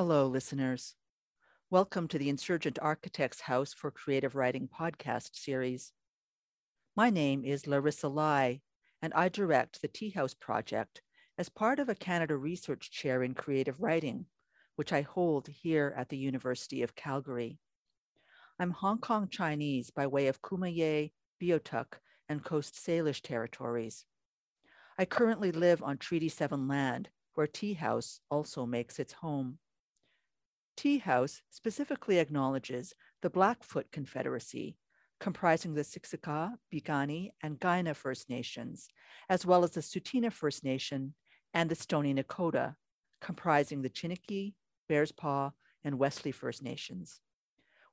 Hello, listeners. Welcome to the Insurgent Architects House for Creative Writing podcast series. My name is Larissa Lai, and I direct the Tea House Project as part of a Canada Research Chair in Creative Writing, which I hold here at the University of Calgary. I'm Hong Kong Chinese by way of Kumeyaay, Beothuk, and Coast Salish territories. I currently live on Treaty 7 land, where Tea House also makes its home. Tea House specifically acknowledges the Blackfoot Confederacy, comprising the Siksika, Piikani, and Kainai First Nations, as well as the Tsuut'ina First Nation and the Stony Nakoda, comprising the Chiniki, Bear's Paw, and Wesley First Nations.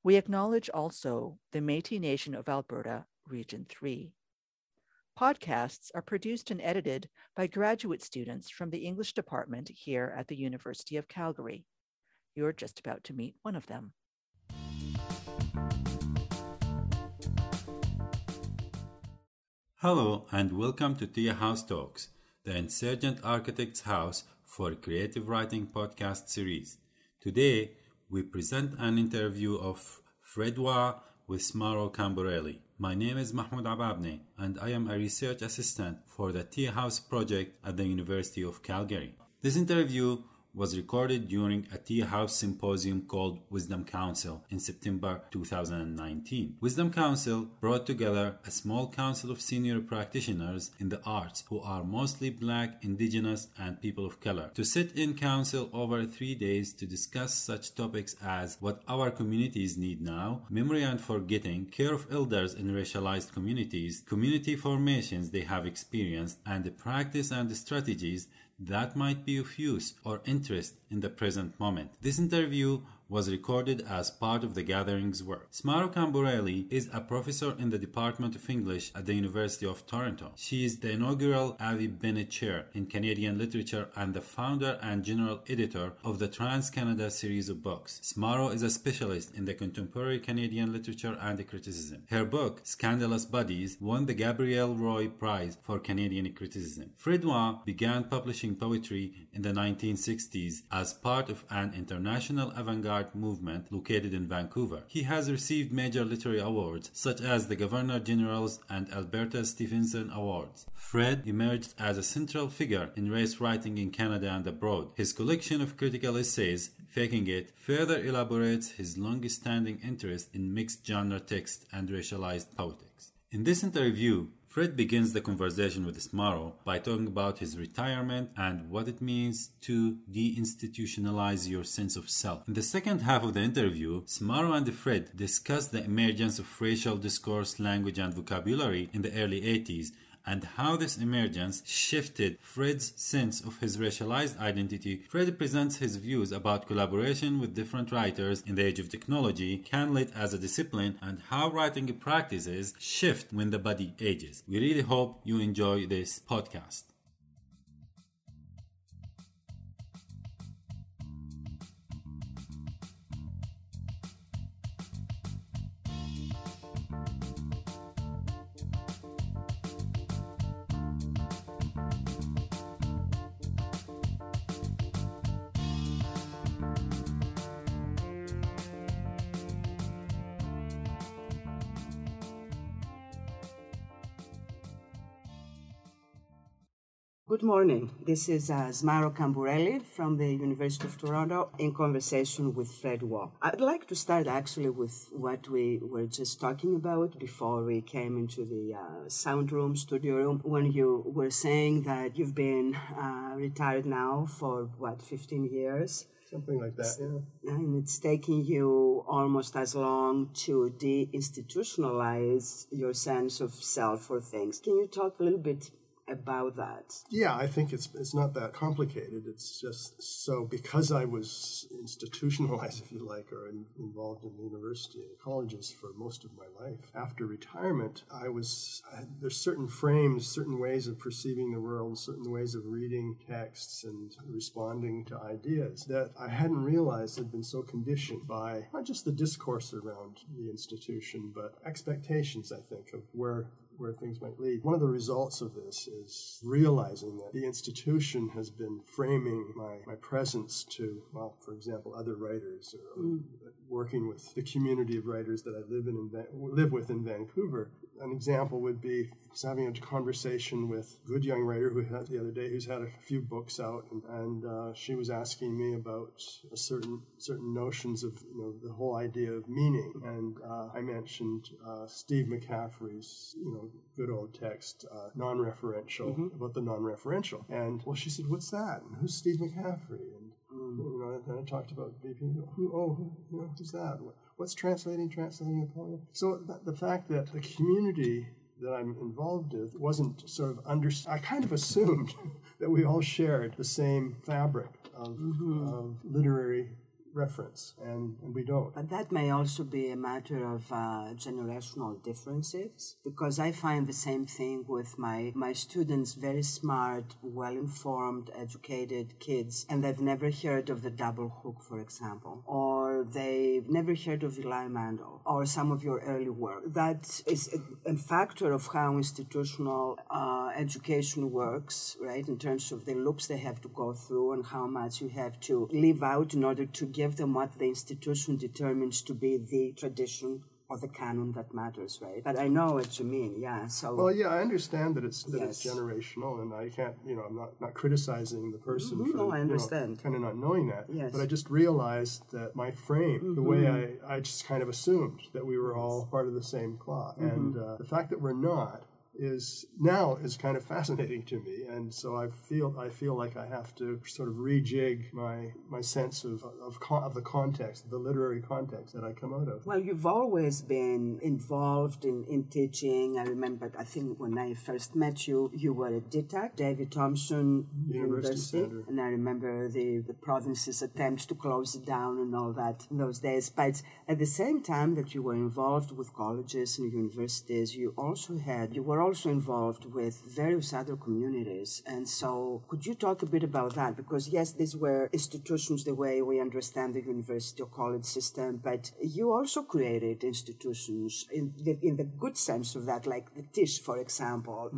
We acknowledge also the Métis Nation of Alberta, Region 3. Podcasts are produced and edited by graduate students from the English department here at the University of Calgary. You're just about to meet one of them. Hello, and welcome to Tea House Talks, the Insurgent Architects House for Creative Writing podcast series. Today, we present an interview of Fred Wah with Smaro Kamboureli. My name is Mahmoud Ababne, and I am a research assistant for the Tea House Project at the University of Calgary. This interview was recorded during a Tea House symposium called Wisdom Council in September 2019. Wisdom Council brought together a small council of senior practitioners in the arts who are mostly Black, Indigenous, and people of color to sit in council over 3 days to discuss such topics as what our communities need now, memory and forgetting, care of elders in racialized communities, community formations they have experienced, and the practice and the strategies that might be of use or interest in the present moment. This interview was recorded as part of the gathering's work. Smaro Kamboureli is a professor in the Department of English at the University of Toronto. She is the inaugural Avi Bennett Chair in Canadian Literature and the founder and general editor of the Trans-Canada series of books. Smaro is a specialist in the contemporary Canadian literature and criticism. Her book, Scandalous Bodies, won the Gabrielle Roy Prize for Canadian criticism. Fred Wah began publishing poetry in the 1960s as part of an international avant-garde movement located in Vancouver. He has received major literary awards such as the Governor General's and Alberta Stephenson Awards. Fred emerged as a central figure in race writing in Canada and abroad. His collection of critical essays, Faking It, further elaborates his long-standing interest in mixed genre text and racialized politics. In this interview, Fred begins the conversation with Smaro by talking about his retirement and what it means to deinstitutionalize your sense of self. In the second half of the interview, Smaro and Fred discuss the emergence of racial discourse, language, and vocabulary in the early 80s and how this emergence shifted Fred's sense of his racialized identity. Fred presents his views about collaboration with different writers in the age of technology, can lit as a discipline, and how writing practices shift when the body ages. We really hope you enjoy this podcast. Good morning. This is Smaro Kamboureli from the University of Toronto in conversation with Fred Wah. I'd like to start actually with what we were just talking about before we came into the sound room, studio room, when you were saying that you've been retired now for, 15 years? Something like that, yeah. And it's taking you almost as long to deinstitutionalize your sense of self or things. Can you talk a little bit about that? Yeah, I think it's not that complicated. It's just so because I was institutionalized, if you like, or involved in the university and colleges for most of my life. After retirement, there's certain frames, certain ways of perceiving the world, certain ways of reading texts and responding to ideas that I hadn't realized had been so conditioned by not just the discourse around the institution, but expectations, I think, of where where things might lead. One of the results of this is realizing that the institution has been framing my presence to, well, for example, other writers, or working with the community of writers that I live with in Vancouver. An example would be having a conversation with a good young writer who had the other day, who's had a few books out, and she was asking me about a certain notions of, you know, the whole idea of meaning, and I mentioned Steve McCaffrey's, you know, good old text, non-referential, about the non-referential, and well, she said, "What's that? And who's Steve McCaffrey?" And and I talked about BP. Who's that? What's translating upon it? So the fact that the community that I'm involved with wasn't sort of I kind of assumed that we all shared the same fabric of literary reference, and we don't. But that may also be a matter of generational differences, because I find the same thing with my students, very smart, well-informed, educated kids, and they've never heard of the double hook, for example, or they've never heard of Eli Mandel, or some of your early work. That is a factor of how institutional education works, right, in terms of the loops they have to go through and how much you have to leave out in order to give them what the institution determines to be the tradition or the canon that matters, right? But I know what you mean, yeah. So well, yeah, I understand that it's generational, and I can't, you know, I'm not criticizing the person for I understand. You know, kind of not knowing that. Yes. But I just realized that my frame, the way I just kind of assumed that we were all part of the same cloth, and the fact that we're not is kind of fascinating to me, and so I feel like I have to sort of rejig my sense of the context, the literary context that I come out of. Well, you've always been involved in teaching. I remember, I think when I first met you, you were at DITAC, David Thompson University, and I remember the province's attempts to close it down and all that in those days. But at the same time that you were involved with colleges and universities, you were also involved with various other communities, and so could you talk a bit about that? Because yes, these were institutions the way we understand the university or college system, but you also created institutions in the good sense of that, like the Tish, for example,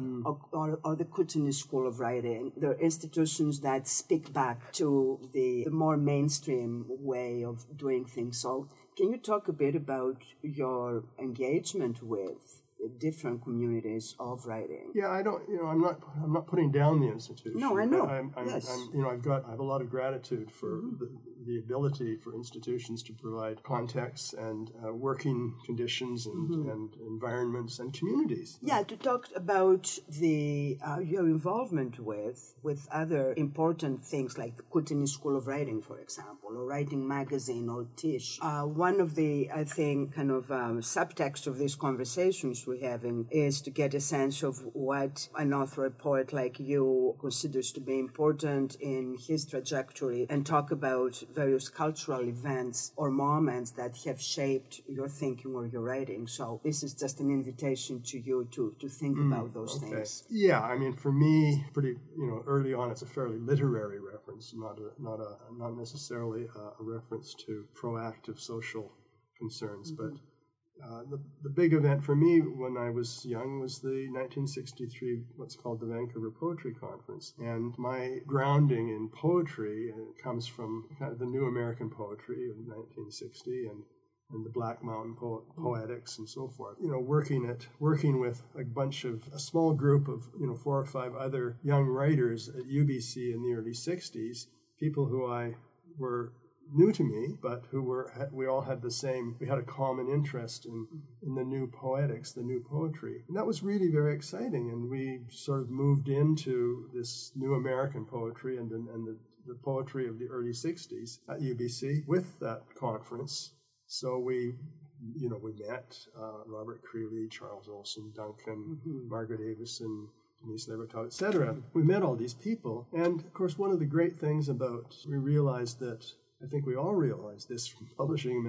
or the Kootenay School of Writing. They're institutions that speak back to the more mainstream way of doing things. So can you talk a bit about your engagement with different communities of writing? Yeah, I don't. You know, I'm not putting down the institution. No, I know. I have a lot of gratitude for the ability for institutions to provide contexts and working conditions and environments and communities. Yeah, to talk about the your involvement with other important things like the Kootenay School of Writing, for example, or Writing Magazine or Tish. One of the, I think, kind of subtext of these conversations we're having is to get a sense of what an author, a poet like you considers to be important in his trajectory, and talk about various cultural events or moments that have shaped your thinking or your writing. So this is just an invitation to you to think about those things. Yeah, I mean, for me, pretty, you know, early on, it's a fairly literary reference, not necessarily a reference to proactive social concerns, but. The big event for me when I was young was the 1963, what's called the Vancouver Poetry Conference. And my grounding in poetry comes from kind of the New American poetry of 1960 and the Black Mountain Poetics and so forth. You know, working with a small group of, you know, 4 or 5 other young writers at UBC in the early 60s, people who were new to me, but we had a common interest in the new poetics, the new poetry. And that was really very exciting, and we sort of moved into this new American poetry and the poetry of the early 60s at UBC with that conference. So we met Robert Creeley, Charles Olson, Duncan, Margaret Avison, etc. We met all these people, and of course one of the great things we realized that I think we all realized this from publishing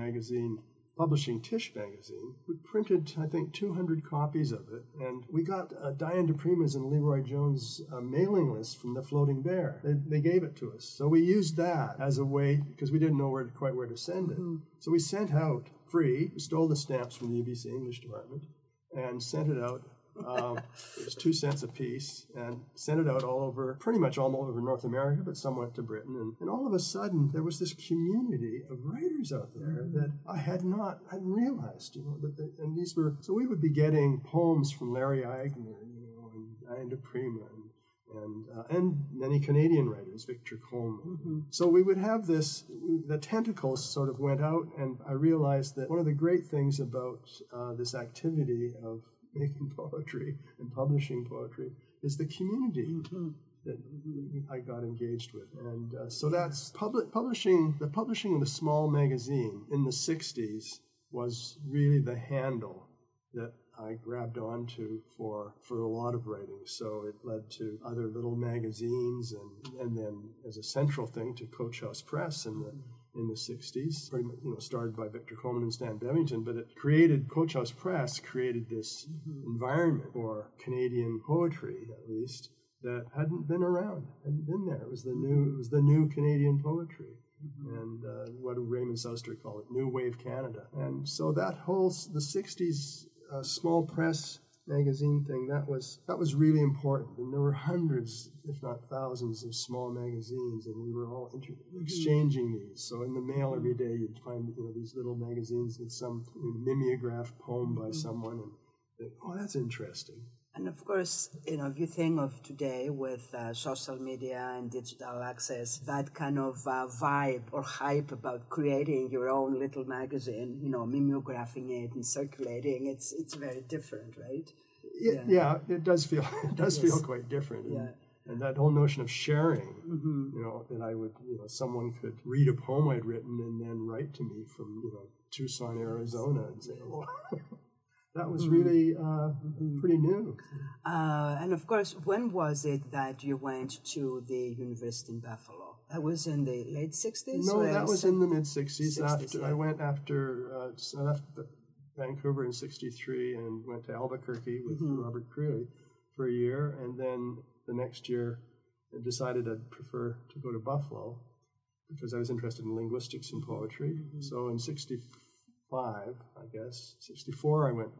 Tish magazine. We printed, I think, 200 copies of it, and we got Diane DePrima's and Leroy Jones' mailing list from the Floating Bear. They gave it to us. So we used that as a way, because we didn't know quite where to send it. So we sent out free, we stole the stamps from the UBC English department, and sent it out It was 2 cents a piece, and sent it out all over, pretty much all over North America, but some went to Britain. And all of a sudden, there was this community of writers out there that I hadn't realized, and these were, so we would be getting poems from Larry Eigner, and Ida Prima, and many Canadian writers, Victor Coleman. Mm-hmm. So we would have this, the tentacles sort of went out, and I realized that one of the great things about this activity of making poetry and publishing poetry is the community mm-hmm. that I got engaged with. And so that's publishing of the small magazine in the 60s was really the handle that I grabbed onto for a lot of writing. So it led to other little magazines, and then as a central thing to Coach House Press in the 60s, pretty much, started by Victor Coleman and Stan Bevington, but it created, Coach House Press created this mm-hmm. environment for Canadian poetry, at least, that hadn't been around, hadn't been there. It was the new Canadian poetry. Mm-hmm. And what did Raymond Souster call it? New Wave Canada. And so that whole, the 60s small press magazine thing, that was really important. And there were hundreds, if not thousands, of small magazines, and we were all exchanging these. So in the mail every day you'd find these little magazines with some mimeographed poem by someone, and think, oh, that's interesting. And of course, if you think of today with social media and digital access, that kind of vibe or hype about creating your own little magazine, mimeographing it and circulating, it's very different, right? It does feel feel quite different. And, and that whole notion of sharing, mm-hmm. That I would, someone could read a poem I'd written and then write to me from, Tucson, Arizona, and say, oh. That was really pretty new. And of course, when was it that you went to the university in Buffalo? That was in the late 60s? No, that was in the mid-60s. I went after Vancouver in 63 and went to Albuquerque with Robert Creeley for a year. And then the next year, I decided I'd prefer to go to Buffalo because I was interested in linguistics and poetry. Mm-hmm. So in 64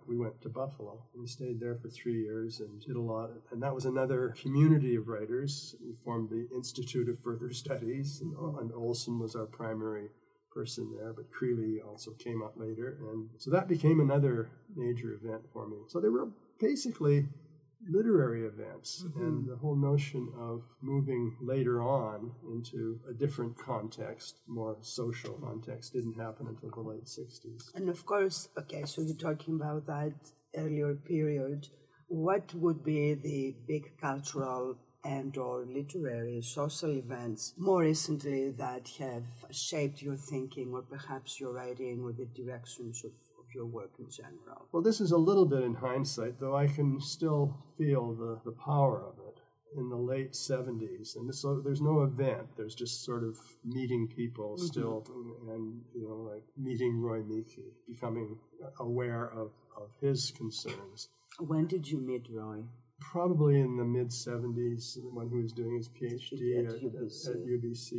we went to Buffalo. We stayed there for 3 years and did a lot, and that was another community of writers. We formed the Institute of Further Studies, and Olson was our primary person there, but Creeley also came up later, and so that became another major event for me. So they were basically literary events, and the whole notion of moving later on into a different context, more social context, didn't happen until the late 60s. And of course, okay, so you're talking about that earlier period. What would be the big cultural and or literary social events more recently that have shaped your thinking or perhaps your writing or the directions of your work in general? Well, this is a little bit in hindsight, though I can still feel the power of it in the late 70s. And so there's no event. There's just sort of meeting people still and, like meeting Roy Miki, becoming aware of his concerns. When did you meet Roy? Probably in the mid-70s, when he was doing his PhD at UBC,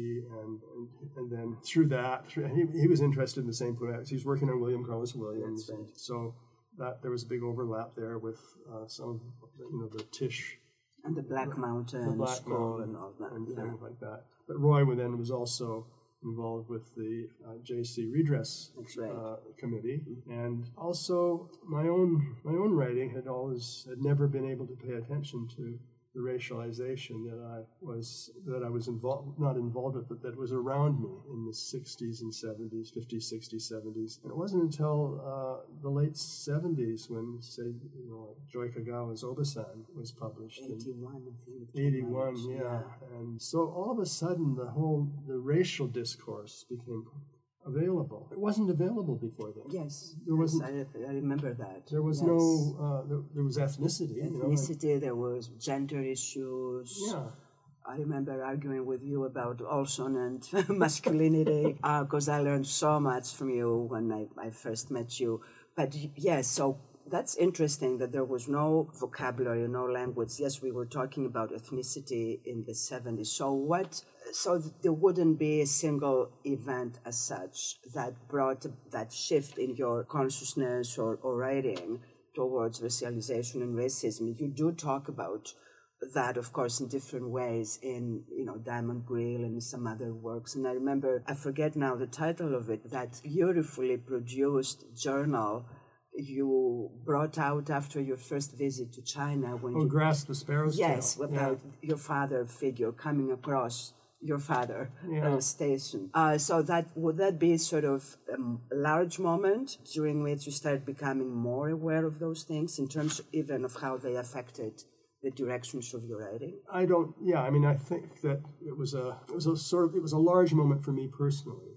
and then through that, he was interested in the same poetics. He was working on William Carlos Williams, right. So that there was a big overlap there with some, the Tish and the Black Mountain, the Black School and all that, and things like that. But Roy then was also involved with the JC Redress Committee, and also my own writing had never been able to pay attention to the racialization that I was not involved with, but that was around me in the 60s and 70s, 50s, 60s, 70s. And it wasn't until the late 70s when, say, Joy Kagawa's Obasan was published. 81, I think. 81, yeah. And so all of a sudden, the racial discourse became available. It wasn't available before then. Yes, I remember that. There was no. There was ethnicity. There was gender issues. Yeah, I remember arguing with you about Olson and masculinity because I learned so much from you when I first met you. But yes, so that's interesting that there was no vocabulary, no language. Yes, we were talking about ethnicity in the 70s. So there wouldn't be a single event as such that brought that shift in your consciousness or writing towards racialization and racism. You do talk about that, of course, in different ways in, you know, Diamond Grill and some other works. And I remember, I forget now the title of it, that beautifully produced journal you brought out after your first visit to China. When you Grass the Sparrow's Tail. Yes, without your father figure coming across your father station. So that would that be sort of a large moment during which you start becoming more aware of those things in terms even of how they affected the directions of your writing? I think that it was a large moment for me personally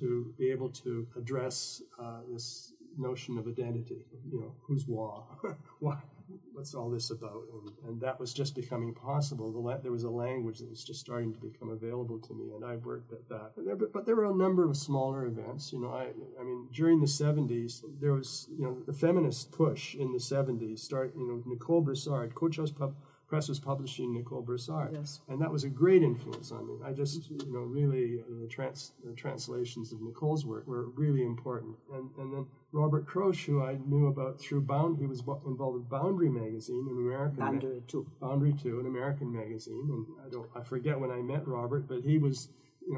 to be able to address this notion of identity. You know, who's Wah? What's all this about? And that was just becoming possible. There was a language that was just starting to become available to me, and I worked at that. But there were a number of smaller events. You know, I mean, during the 70s, there was, you know, the feminist push in the 70s. Nicole Brossard, Coach House Press was publishing Nicole Brossard, and that was a great influence on me. I just, you know, really the translations of Nicole's work were really important. And then Robert Creeley, who I knew about through Boundary, he was involved with Boundary magazine, an American Boundary 2, an American magazine, and I forget when I met Robert, but he was, you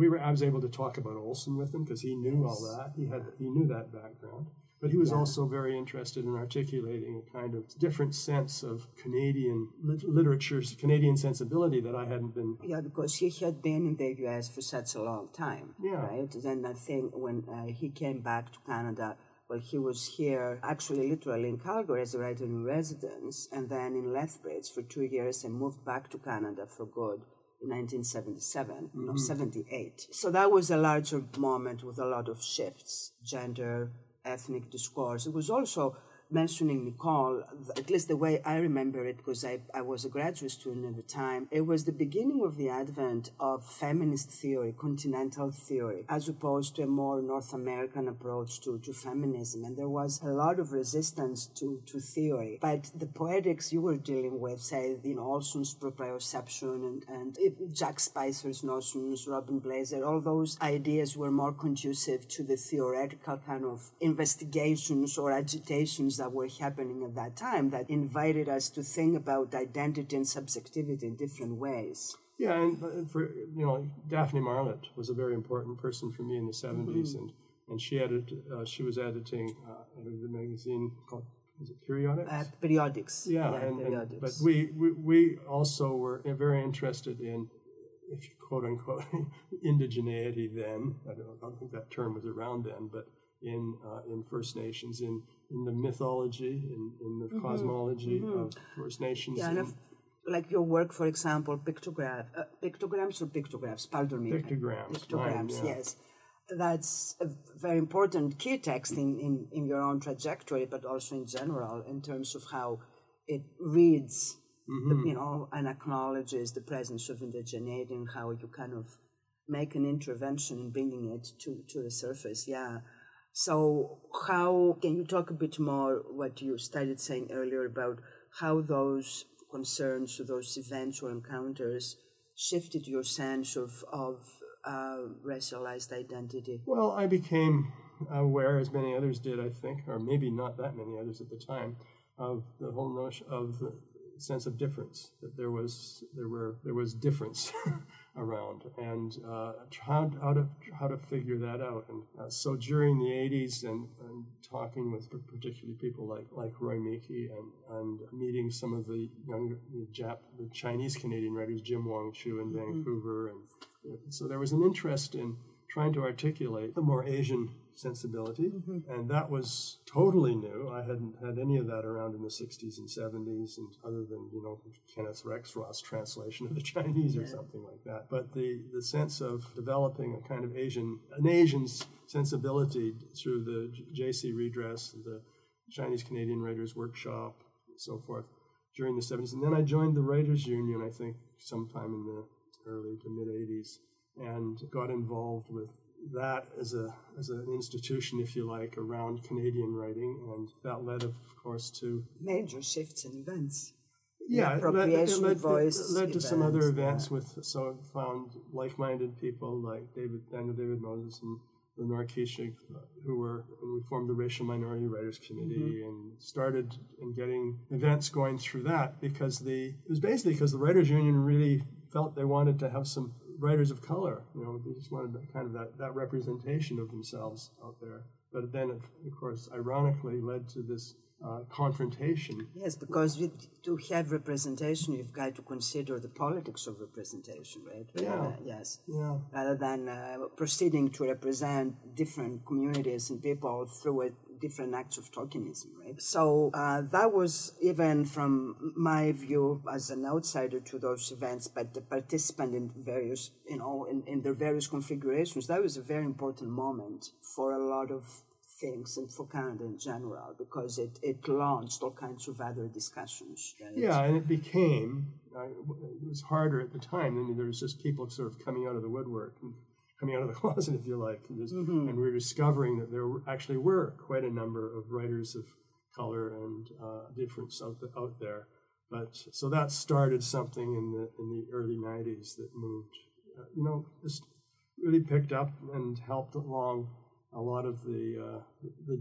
know, I was able to talk about Olson with him because he knew all that. He knew that background. But he was also very interested in articulating a kind of different sense of Canadian literature's Canadian sensibility that I hadn't been. Yeah, because he had been in the U.S. for such a long time, right? Then I think when he came back to Canada, well, he was here, actually literally in Calgary as a writer-in-residence, and then in Lethbridge for 2 years and moved back to Canada for good. 1977, no, 78. So that was a larger moment with a lot of shifts, gender, ethnic discourse. It was also mentioning Nicole, at least the way I remember it, because I was a graduate student at the time. It was the beginning of the advent of feminist theory, continental theory, as opposed to a more North American approach to feminism. And there was a lot of resistance to theory. But the poetics you were dealing with, say, you know, Olson's proprioception and Jack Spicer's notions, Robin Blazer, all those ideas were more conducive to the theoretical kind of investigations or agitations that were happening at that time that invited us to think about identity and subjectivity in different ways. Yeah, and for, you know, Daphne Marlott was a very important person for me in the 70s, and she was editing the magazine called, is it Periodics? Periodics. Periodics. But we also were very interested in, if you quote unquote, indigeneity then. I don't think that term was around then, but in First Nations, in the mythology, in the cosmology of First Nations. Yeah, and like your work, for example, pictograms? Pardon me. Pictograms, yes. That's a very important key text in your own trajectory, but also in general, in terms of how it reads, you know, and acknowledges the presence of indigeneity and how you kind of make an intervention in bringing it to the surface, So how can you talk a bit more what you started saying earlier about how those concerns, those events or encounters shifted your sense of racialized identity? Well, I became aware, as many others did, I think, or maybe not that many others at the time, of the whole notion of the sense of difference, that there was difference around, and how to figure that out. And so during the 80s, and talking with particularly people like Roy Miki, and meeting some of the younger the Chinese Canadian writers, Jim Wong Chu in Vancouver, and so there was an interest in trying to articulate the more Asian sensibility, and that was totally new. I hadn't had any of that around in the 60s and 70s, and other than, you know, Kenneth Rexroth's translation of the Chinese or something like that. But the sense of developing a kind of an Asian's sensibility through the J.C. Redress, the Chinese Canadian Writers Workshop, and so forth, during the 70s. And then I joined the Writers Union, I think, sometime in the early to mid-80s, and got involved with that as an institution, if you like, around Canadian writing, and that led, of course, to major shifts in events. Yeah, it led to some other events with, so found like-minded people like Daniel David Moses and the North Kishik, we formed the Racial Minority Writers Committee, mm-hmm. and started and getting events going through that, because it was basically because the Writers Union really felt they wanted to have some writers of color. They just wanted kind of that representation of themselves out there. But then, of course, ironically led to this confrontation. Yes, because to have representation, you've got to consider the politics of representation, right? Yeah. Yes. Yeah. Rather than proceeding to represent different communities and people through different acts of tokenism, right? So that was, even from my view as an outsider to those events, but the participant in various, in their various configurations, that was a very important moment for a lot of things, and for Canada in general, because it launched all kinds of other discussions. Right? Yeah, and it became, it was harder at the time. There was just people sort of coming out of the woodwork, and coming out of the closet, if you like, and we're discovering that there actually were quite a number of writers of color and difference out there. But so that started something in the early 90s that moved, just really picked up and helped along a lot of the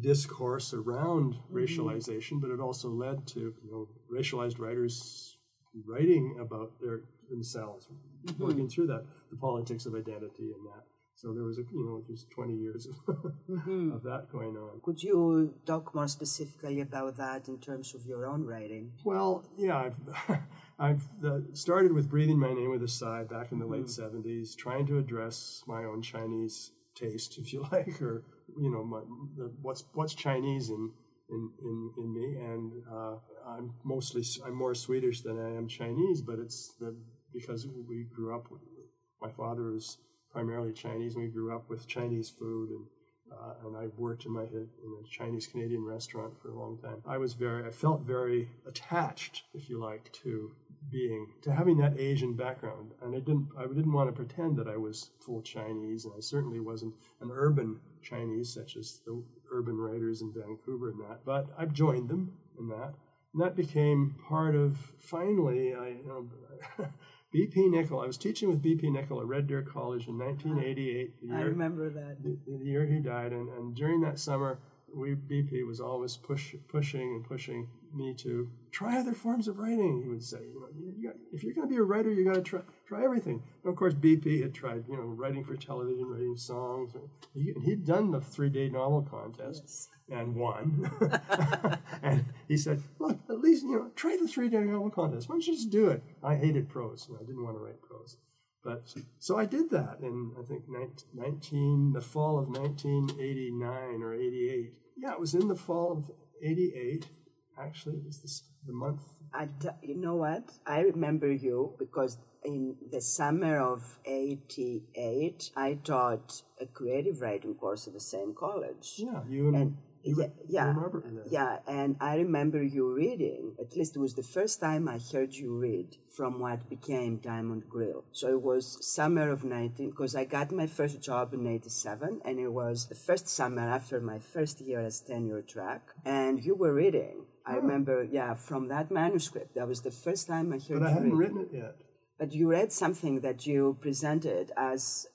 discourse around racialization, but it also led to racialized writers writing about themselves, working through that, the politics of identity and that. So there was just 20 years of that going on. Could you talk more specifically about that in terms of your own writing? Well, yeah, I've started with Breathing My Name with a Sigh back in the late 70s, trying to address my own Chinese taste, if you like, or what's Chinese in me, and I'm more Swedish than I am Chinese, but it's because we grew up with, my father was primarily Chinese, and we grew up with Chinese food, and I worked in a Chinese Canadian restaurant for a long time. I felt very attached, if you like, to having that Asian background, and I didn't want to pretend that I was full Chinese, and I certainly wasn't an urban Chinese, such as the urban writers in Vancouver and that. But I've joined them in that, and that became part of. Finally, B.P. Nicol. I was teaching with B.P. Nicol at Red Deer College in 1988. I remember that. The year he died, and during that summer, BP was always pushing me to try other forms of writing. He would say, if you're going to be a writer, you got to try everything. And of course, BP had tried, writing for television, writing songs. He'd done the 3-day novel contest and won. And he said, look, at least, try the 3-day novel contest. Why don't you just do it? I hated prose, and I didn't want to write prose. But so I did that in, I think, the fall of 1989 or 88. Yeah, it was in the fall of 88. Actually, it was the month. You know what? I remember you because in the summer of 88, I taught a creative writing course at the same college. Yeah, and I remember you reading. At least it was the first time I heard you read from what became Diamond Grill. So it was summer of 19, because I got my first job in 87, and it was the first summer after my first year as tenure track, and you were reading. I remember, from that manuscript. That was the first time I heard you read. But I hadn't written it yet. But you read something that you presented as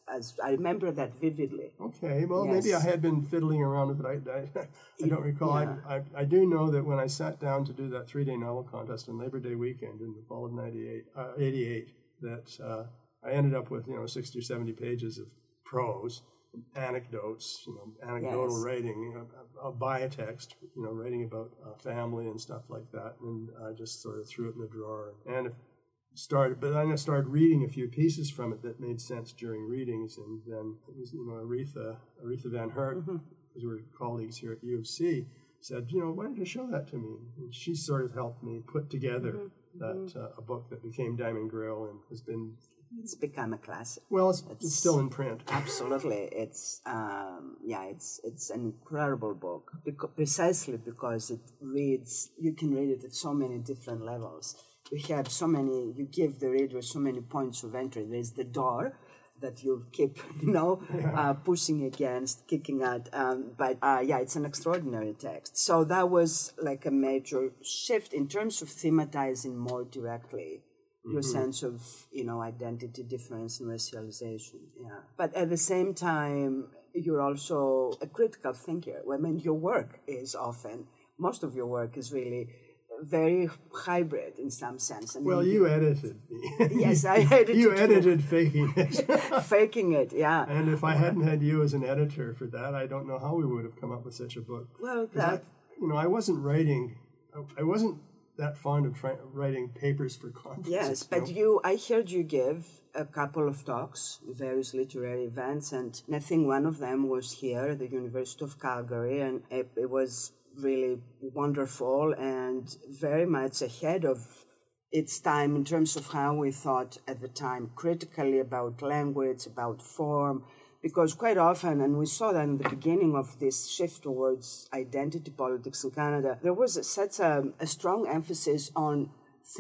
I remember that vividly. Okay, well, maybe I had been fiddling around with it. I don't recall. Yeah. I do know that when I sat down to do that 3-day novel contest on Labor Day weekend in the fall of 88, that I ended up with, 60 or 70 pages of prose, anecdotes, anecdotal writing, a biotext, writing about family and stuff like that. And I just sort of threw it in the drawer. But then I started reading a few pieces from it that made sense during readings, and then it was, Aretha Van Hert, who's one of her colleagues here at U of C, said, why don't you show that to me? And she sort of helped me put together a book that became Diamond Grill and has been. It's become a classic. Well, it's still in print. Absolutely. It's it's an incredible book, precisely because it reads. You can read it at so many different levels. You give the reader so many points of entry. There's the door that you keep, pushing against, kicking at. It's an extraordinary text. So that was like a major shift in terms of thematizing more directly your sense of, identity, difference, and racialization. Yeah. But at the same time, you're also a critical thinker. I mean, your work is often, most of your work is really very hybrid in some sense. I mean, well, you edited me. Yes, I edited you. You edited Faking It. Faking It, yeah. And if I hadn't had you as an editor for that, I don't know how we would have come up with such a book. Well, that... I wasn't writing... I wasn't that fond of writing papers for conferences. Yes, but I heard you give a couple of talks, various literary events, and I think one of them was here at the University of Calgary, and it was really wonderful and very much ahead of its time in terms of how we thought at the time critically about language, about form, because quite often, and we saw that in the beginning of this shift towards identity politics in Canada, there was such a strong emphasis on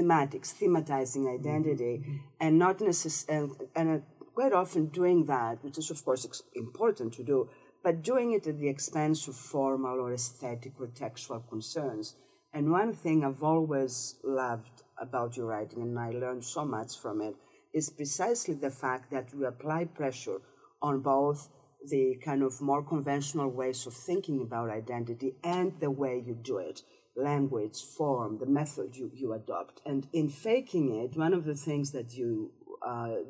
thematics, thematizing identity, mm-hmm. and not necessarily, and quite often doing that, which is of course important to do, but doing it at the expense of formal or aesthetic or textual concerns. And one thing I've always loved about your writing, and I learned so much from it, is precisely the fact that you apply pressure on both the kind of more conventional ways of thinking about identity and the way you do it, language, form, the method you adopt. And in Faking It, one of the things that you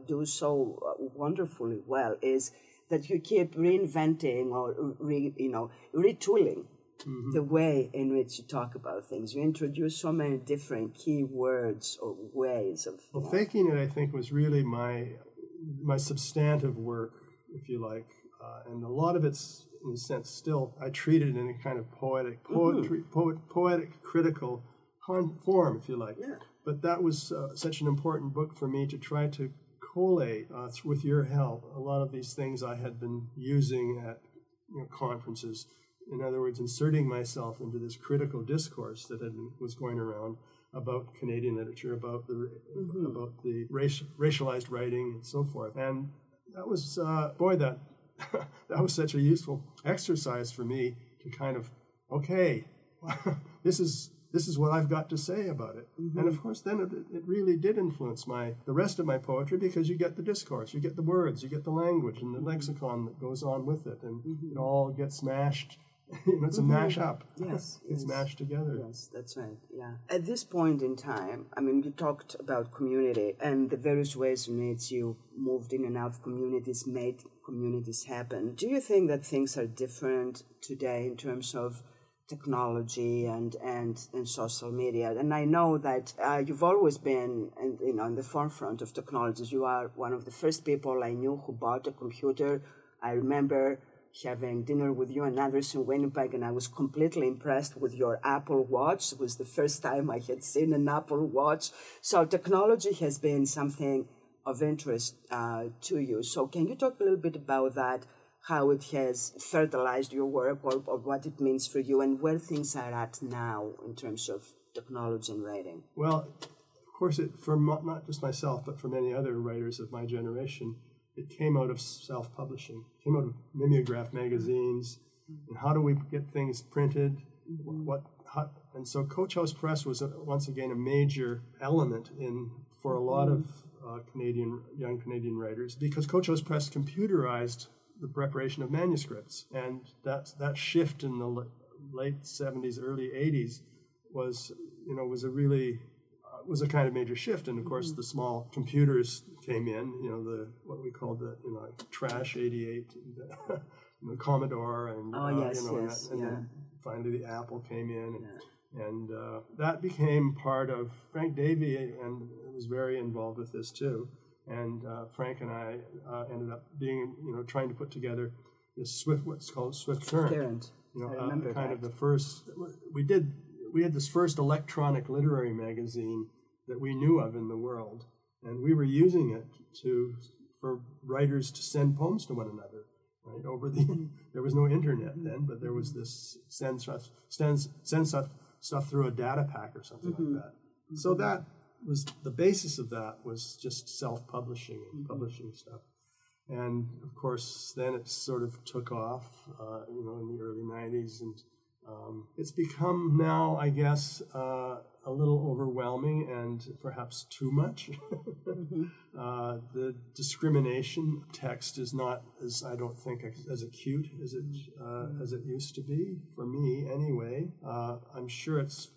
do so wonderfully well is that you keep reinventing or retooling mm-hmm. the way in which you talk about things. You introduce so many different key words or ways of... Well, Faking It, I think, was really my substantive work, if you like, and a lot of it's, in a sense, still I treat it in a kind of poetic critical form, if you like. Yeah. But that was such an important book for me to try to collate, with your help, a lot of these things I had been using at conferences. In other words, inserting myself into this critical discourse that was going around about Canadian literature, about the racialized writing and so forth. And that was, that was such a useful exercise for me to kind of, okay, this is what I've got to say about it. Mm-hmm. And of course, then it really did influence the rest of my poetry, because you get the discourse, you get the words, you get the language and the lexicon that goes on with it, and mm-hmm. it all gets mashed. It's a mash-up. Yes. It's mashed together. Yes, that's right, yeah. At this point in time, I mean, you talked about community and the various ways in which you moved in and out of communities, made communities happen. Do you think that things are different today in terms of technology and social media? And I know that you've always been in the forefront of technologies. You are one of the first people I knew who bought a computer. I remember having dinner with you and others in Winnipeg, and I was completely impressed with your Apple Watch. It was the first time I had seen an Apple Watch. So technology has been something of interest to you. So can you talk a little bit about that, how it has fertilized your work, or what it means for you, and where things are at now in terms of technology and writing? Well, of course, not just myself, but for many other writers of my generation, it came out of self-publishing. It came out of mimeograph magazines. Mm-hmm. And how do we get things printed? Mm-hmm. And so Coach House Press was, once again, a major element for a lot mm-hmm. of young Canadian writers, because Coach House Press computerized the preparation of manuscripts. And that shift in the late 70s, early 80s was a kind of major shift, and of course the small computers came in. The what we called the Trash 88, Commodore, and then finally the Apple came in, and that became part of Frank Davey, and was very involved with this too. And Frank and I ended up being trying to put together this Swift Current. We had this first electronic literary magazine that we knew of in the world, and we were using it for writers to send poems to one another. Right over there was no internet then, but there was this send stuff through a data pack or something mm-hmm. like that. Mm-hmm. So that was the basis of that, was just self-publishing and mm-hmm. publishing stuff. And of course, then it sort of took off, in the early '90s, and It's become now, I guess, a little overwhelming and perhaps too much. The discrimination text is not as, I don't think, as acute as it used to be, for me anyway. I'm sure it's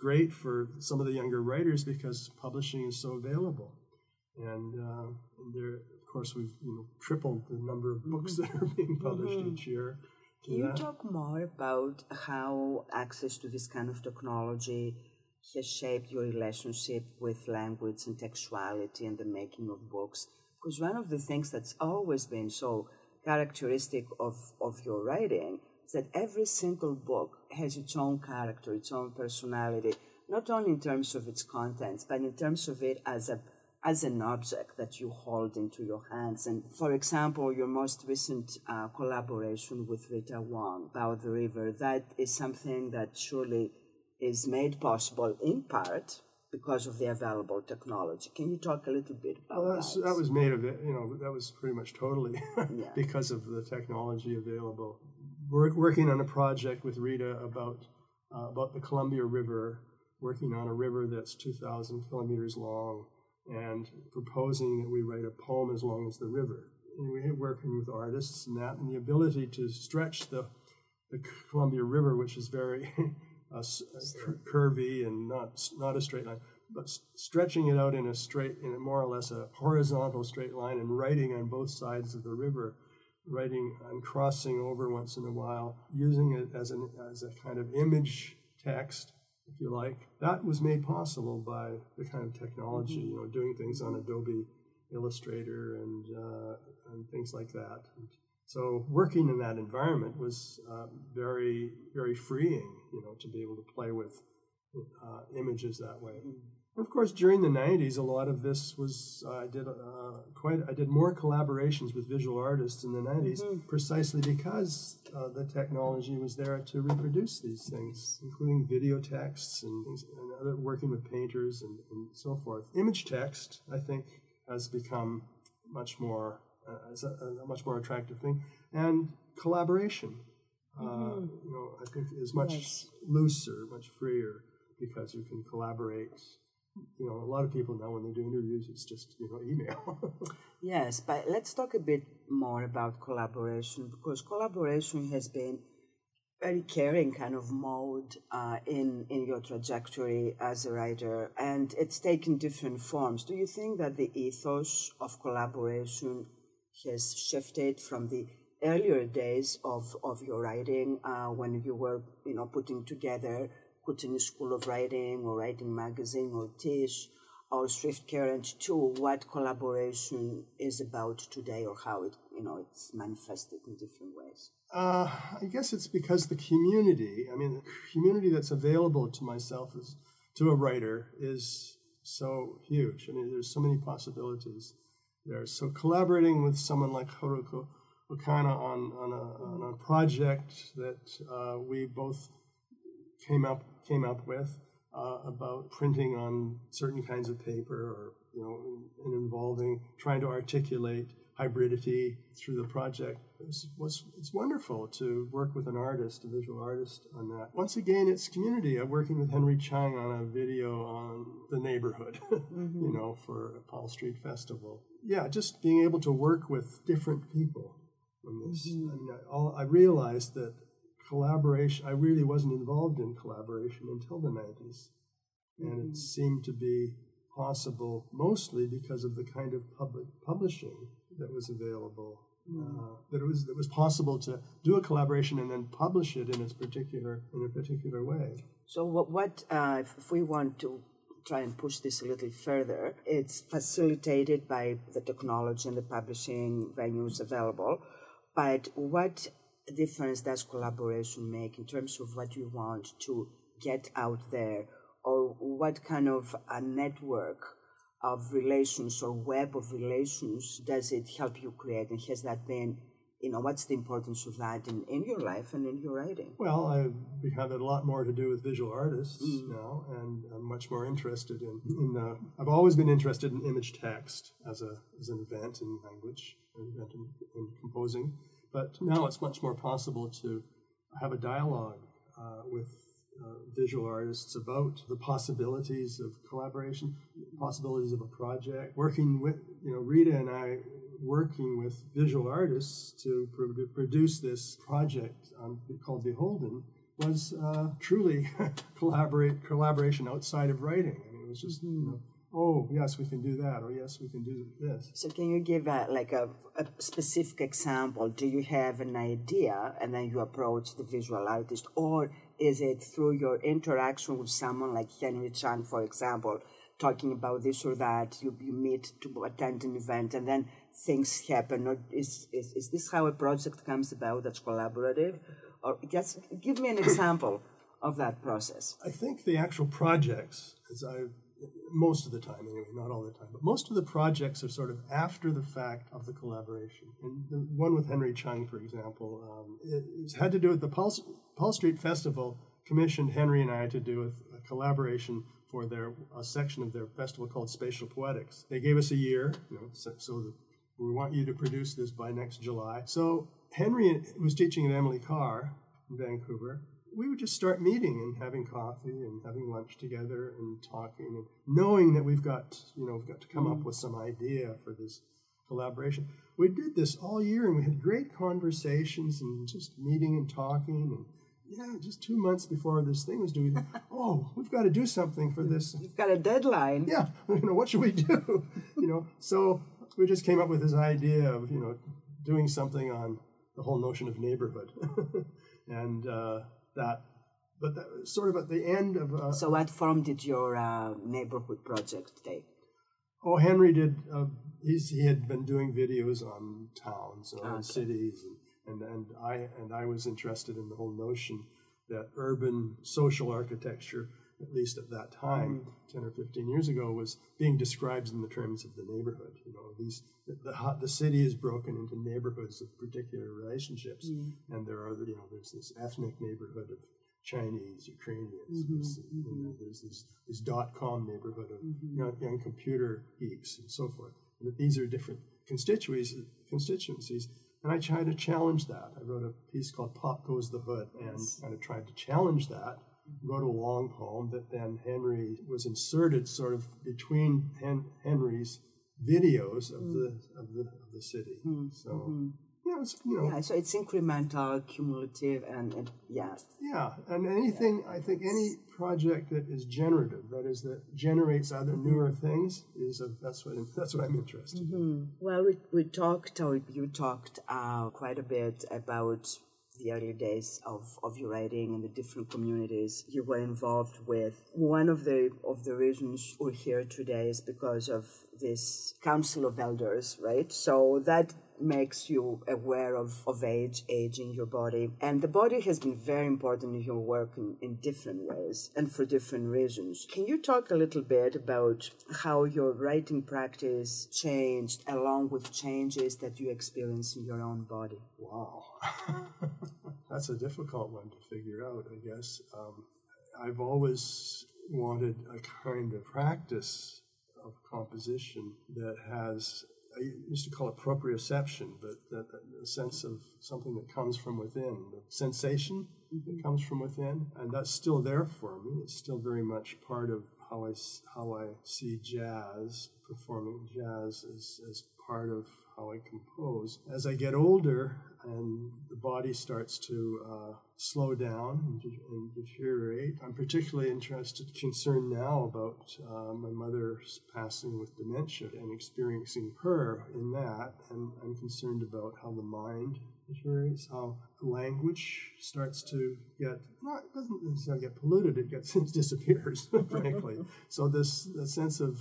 great for some of the younger writers because publishing is so available. And there, of course, we've tripled the number of books that are being published each year. Can you talk more about how access to this kind of technology has shaped your relationship with language and textuality and the making of books? Because one of the things that's always been so characteristic of your writing is that every single book has its own character, its own personality, not only in terms of its contents, but in terms of it as a as an object that you hold into your hands. And for example, your most recent collaboration with Rita Wong about the river, that is something that surely is made possible in part because of the available technology. Can you talk a little bit about that? That was made of it, that was pretty much totally because of the technology available. We're working on a project with Rita about the Columbia River, working on a river that's 2,000 kilometers long, and proposing that we write a poem as long as the river. And we were working with artists and that, and the ability to stretch the Columbia River, which is very curvy and not a straight line, but stretching it out in a more or less a horizontal straight line, and writing on both sides of the river, writing and crossing over once in a while, using it as a kind of image text, if you like. That was made possible by the kind of technology, doing things on Adobe Illustrator and things like that. And so working in that environment was very, very freeing, to be able to play with images that way. And of course, during the 90s, a lot of this was, I did more collaborations with visual artists in the 90s, precisely because the technology was there to reproduce these things, including video texts and other, working with painters and so forth. Image text, I think, has become much more, a much more attractive thing. And collaboration, I think is much looser, much freer, because you can collaborate. A lot of people now, when they do interviews, it's just, email. Yes, but let's talk a bit more about collaboration, because collaboration has been very carrying kind of mode in your trajectory as a writer, and it's taken different forms. Do you think that the ethos of collaboration has shifted from the earlier days of your writing when you were, putting together Kootenai School of Writing or Writing Magazine or Tish or Swift Current to what collaboration is about today, or how it it's manifested in different ways? I guess it's because the community that's available to myself to a writer is so huge. There's so many possibilities there. So collaborating with someone like Haruko Okana on a project that we both came up with about printing on certain kinds of paper, or and involving trying to articulate hybridity through the project. It's wonderful to work with an artist, a visual artist, on that. Once again, it's community. I'm working with Henry Chang on a video on the neighborhood, for a Paul Street Festival. Yeah, just being able to work with different people on this. I realized that collaboration, I really wasn't involved in collaboration until the 90s. And it seemed to be possible mostly because of the kind of public publishing that was available. That it was possible to do a collaboration and then publish it in a particular way. So what if we want to try and push this a little further, it's facilitated by the technology and the publishing venues available. But what difference does collaboration make in terms of what you want to get out there, or what kind of a network of relations or web of relations does it help you create, and has that been, what's the importance of that in your life and in your writing? Well, we have a lot more to do with visual artists now, and I'm much more interested in I've always been interested in image text as an event in language, an event in composing. But now it's much more possible to have a dialogue with visual artists about the possibilities of collaboration, possibilities of a project, working with, you know, Rita and I working with visual artists to produce this project called Beholden was truly collaboration outside of writing. I mean, it was just, you know, oh, yes, we can do that, or yes, we can do this. So can you give a specific example? Do you have an idea and then you approach the visual artist, or is it through your interaction with someone like Henry Chan, for example, talking about this or that, you meet to attend an event and then things happen? Or is this how a project comes about that's collaborative? Or just give me an example of that process. I think the actual projects, as most of the time, anyway, not all the time, but most of the projects are sort of after the fact of the collaboration. And the one with Henry Chung, for example, it had to do with the Paul Street Festival commissioned Henry and I to do with a collaboration for a section of their festival called Spatial Poetics. They gave us a year, you know, so that we want you to produce this by next July. So Henry was teaching at Emily Carr in Vancouver. We would just start meeting and having coffee and having lunch together and talking and knowing that we've got to come up with some idea for this collaboration. We did this all year and we had great conversations and just meeting and talking, and just 2 months before this thing was due, we've got to do something for this. You've got a deadline. Yeah, you know, what should we do? You know, so we just came up with this idea of, you know, doing something on the whole notion of neighborhood, and that. But that was sort of at the end of. So, what form did your neighborhood project take? Oh, Henry did. He had been doing videos on towns, on cities. And I was interested in the whole notion that urban social architecture, at least at that time, 10 or 15 years ago, was being described in the terms of the neighborhood. You know, the city is broken into neighborhoods of particular relationships, and there are, you know, there's this ethnic neighborhood of Chinese, Ukrainians, there's this dot-com neighborhood of young computer geeks and so forth. And these are different constituencies. And I tried to challenge that. I wrote a piece called Pop Goes the Hood, and kind of tried to challenge that. Wrote a long poem that then Henry was inserted sort of between Henry's videos of the city. So so it's incremental, cumulative, and anything. I think any project that is generative, that generates other newer things, that's what I'm interested in. Well, you talked quite a bit about the early days of your writing and the different communities you were involved with. One of the reasons we're here today is because of this Council of Elders, right? So that makes you aware of age in your body. And the body has been very important in your work in different ways and for different reasons. Can you talk a little bit about how your writing practice changed along with changes that you experienced in your own body? Wow. That's a difficult one to figure out, I guess. I've always wanted a kind of practice of composition that has, I used to call it proprioception, but that sense of something that comes from within, the sensation that comes from within, and that's still there for me. It's still very much part of how I see jazz, performing jazz as part of how I compose. As I get older and the body starts to slow down and deteriorate, I'm particularly concerned now about my mother's passing with dementia and experiencing her in that. And I'm concerned about how the mind deteriorates, how language starts to get polluted, it disappears, frankly. So the sense of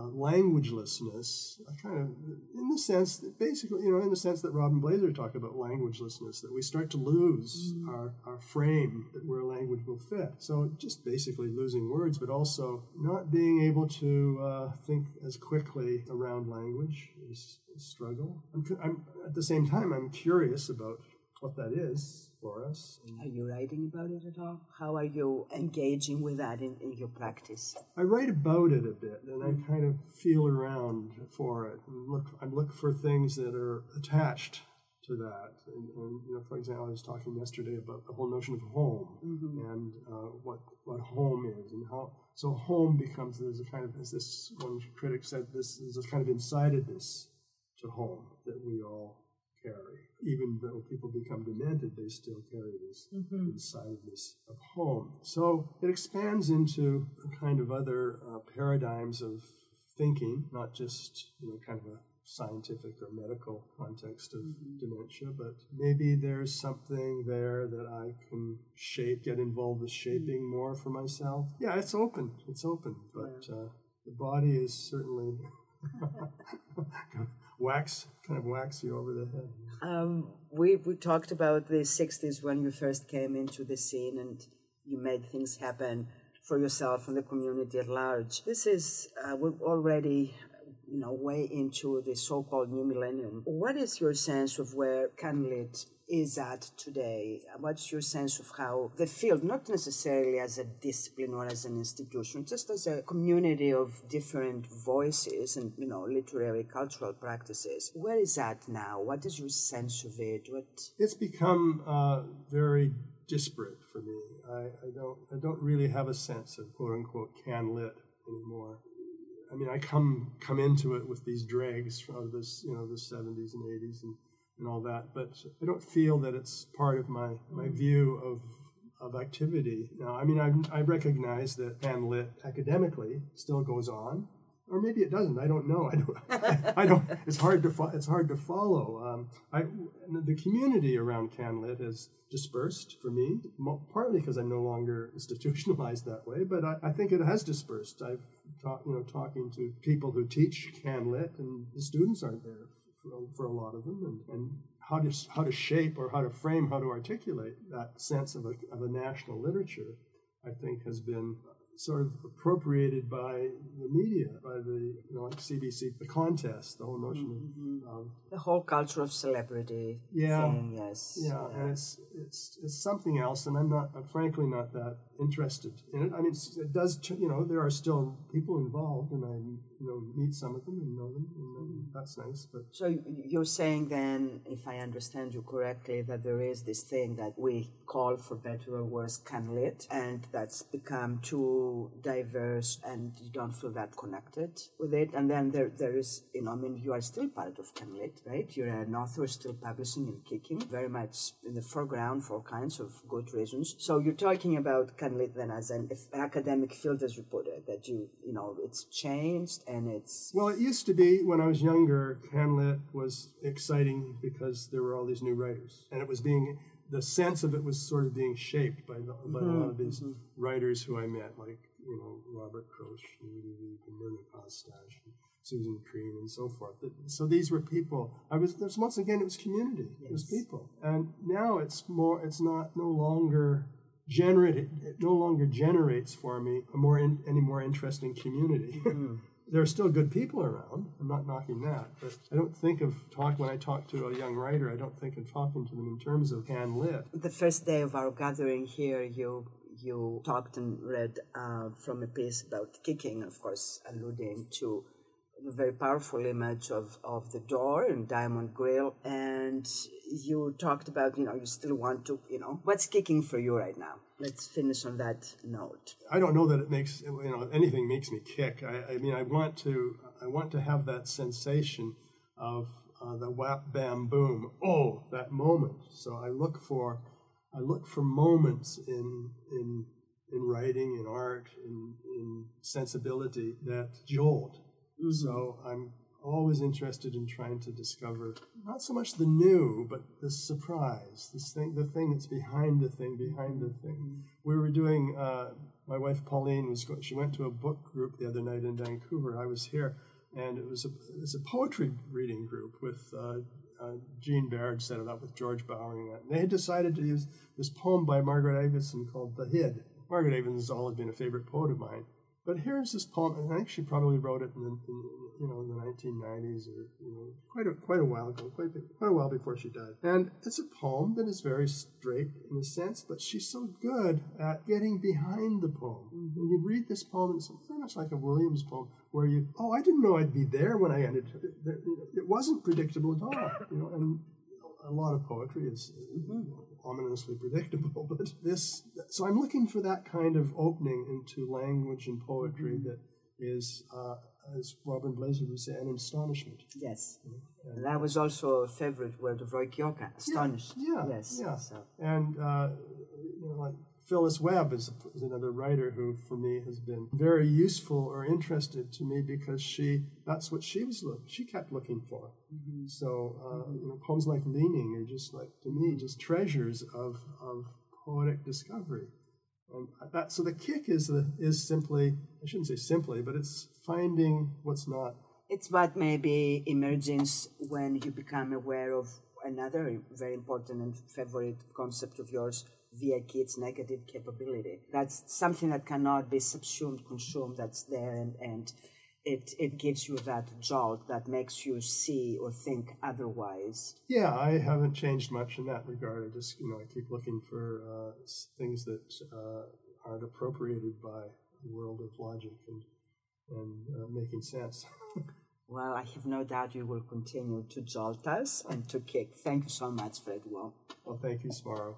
languagelessness, in the sense that Robin Blazer talked about languagelessness, that we start to lose our frame that where language will fit. So just basically losing words, but also not being able to think as quickly around language is a struggle. I'm at the same time, I'm curious about what that is for us. Are you writing about it at all? How are you engaging with that in your practice? I write about it a bit, and I kind of feel around for it, and look for things that are attached to that. And you know, for example, I was talking yesterday about the whole notion of home, mm-hmm. and what home is, and how so home becomes there's a kind of, as this one critic said, this is a kind of insidedness to home that we all carry. Even though people become demented, they still carry this mm-hmm. insidedness of home. So it expands into a kind of other paradigms of thinking, not just, you know, kind of a scientific or medical context of mm-hmm. dementia, but maybe there's something there that I can shape, get involved with shaping mm-hmm. more for myself. Yeah, it's open, but yeah. The body is certainly wax you over the head. We talked about the 60s when you first came into the scene and you made things happen for yourself and the community at large. This is, we're already, you know, way into the so-called new millennium. What is your sense of where CanLit is at today? What's your sense of how the field, not necessarily as a discipline or as an institution, just as a community of different voices and, you know, literary, cultural practices, where is that now? What is your sense of it? It's become very disparate for me. I don't really have a sense of quote-unquote CanLit anymore. I mean, I come into it with these dregs from this, you know, the 70s and 80s and all that, but I don't feel that it's part of my view of activity now. I mean, I recognize that CanLit academically still goes on, or maybe it doesn't. I don't know. I don't. It's hard to follow. The community around CanLit has dispersed for me, partly because I'm no longer institutionalized that way, but I think it has dispersed. I've talking to people who teach CanLit, and the students aren't there for a lot of them, and how to shape or how to frame, how to articulate that sense of a national literature, I think has been sort of appropriated by the media, by the, you know, like CBC, the contest, the whole notion mm-hmm. of the whole culture of celebrity thing, yes. Yeah, yeah, and it's something else, and I'm frankly not that interested in it. I mean, it does, you know, there are still people involved, and I, you know, meet some of them and know them, and that's nice. But so you're saying then, if I understand you correctly, that there is this thing that we call, for better or worse, CanLit, and that's become too diverse, and you don't feel that connected with it. And then there is, you know, I mean, you are still part of CanLit, right? You're an author still publishing and kicking, very much in the foreground for all kinds of good reasons. So you're talking about CanLit then as an academic field, as you put it, that you know, it's changed and it's... Well, it used to be, when I was younger, CanLit was exciting because there were all these new writers, and it was being... The sense of it was sort of being shaped by mm-hmm. a lot of these mm-hmm. writers who I met, like, you know, Robert Creeley and Myrna Kostash and Susan Crean and so forth. So these were people. Once again, it was community. Yes. It was people. And now it no longer generates for me any more interesting community. Mm-hmm. There are still good people around. I'm not knocking that, but I don't think of when I talk to a young writer, I don't think of talking to them in terms of CanLit. The first day of our gathering here, you talked and read from a piece about kicking, of course, alluding to the very powerful image of the door in Diamond Grill, and you talked about, you know, you still want to, you know, what's kicking for you right now? Let's finish on that note. I don't know that it makes, you know, anything makes me kick. I mean, I want to have that sensation of the whap, bam, boom, oh, that moment. So I look for moments in writing, in art, in sensibility that jolt. Mm-hmm. So I'm always interested in trying to discover not so much the new, but the surprise, the thing that's behind the thing, Mm-hmm. We were doing, my wife Pauline, she went to a book group the other night in Vancouver. I was here, and it was a poetry reading group with Jean Baird set it up with George Bowering. And they had decided to use this poem by Margaret Avison called The Hid. Margaret Avison has always been a favorite poet of mine. But here's this poem, and I think she probably wrote it in the 1990s, or, you know, quite a while ago, quite a while before she died. And it's a poem that is very straight in a sense, but she's so good at getting behind the poem. Mm-hmm. When you read this poem, it's very much like a Williams poem, where I didn't know I'd be there when I ended. It wasn't predictable at all, you know. And a lot of poetry is ominously predictable, but this, so I'm looking for that kind of opening into language and poetry that is, as Robin Blazer would say, an astonishment. Yes. And that was also a favorite word of Roy Kyoka, astonished. Yeah, yeah, yes. Yeah. So. And you know, like Phyllis Webb is another writer who, for me, has been very useful or interested to me because that's what she was looking. She kept looking for. Mm-hmm. So you know, poems like Leaning are just like, to me, just treasures of poetic discovery. And that, so the kick is simply, I shouldn't say simply, but it's finding what's not. It's what maybe emerges when you become aware of another very important and favorite concept of yours via kids' negative capability. That's something that cannot be subsumed, consumed, that's there, and it gives you that jolt that makes you see or think otherwise. Yeah, I haven't changed much in that regard. I just, you know, I keep looking for things that aren't appropriated by the world of logic and making sense. Well, I have no doubt you will continue to jolt us and to kick. Thank you so much, Fred Wah. Well, thank you, Smaro.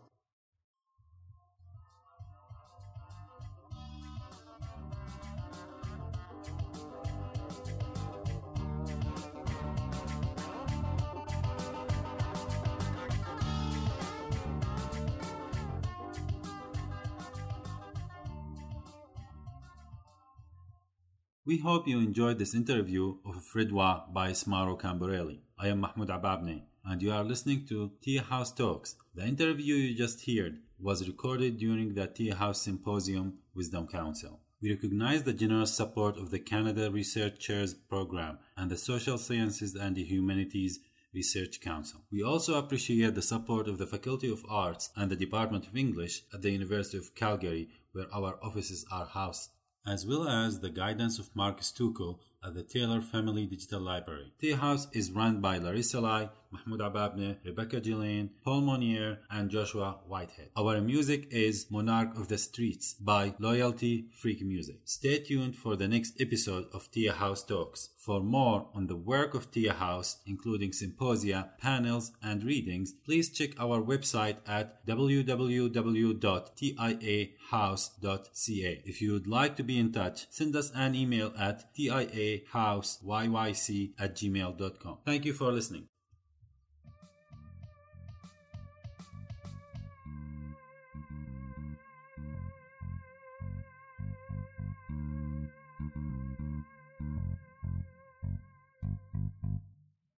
We hope you enjoyed this interview of Fred Wah by Smaro Kamboureli. I am Mahmoud Ababne, and you are listening to Tea House Talks. The interview you just heard was recorded during the Tea House Symposium Wisdom Council. We recognize the generous support of the Canada Research Chairs Program and the Social Sciences and the Humanities Research Council. We also appreciate the support of the Faculty of Arts and the Department of English at the University of Calgary, where our offices are housed, as well as the guidance of Mark Stuckel at the Taylor Family Digital Library. Tea House is run by Larissa Lai, Mahmoud Ababne, Rebecca Gillane, Paul Monier, and Joshua Whitehead. Our music is Monarch of the Streets by Loyalty Freak Music. Stay tuned for the next episode of Tea House Talks. For more on the work of Tea House, including symposia, panels, and readings, please check our website at www.tiahouse.ca. If you would like to be in touch, send us an email at tiahouseyyc@gmail.com. Thank you for listening.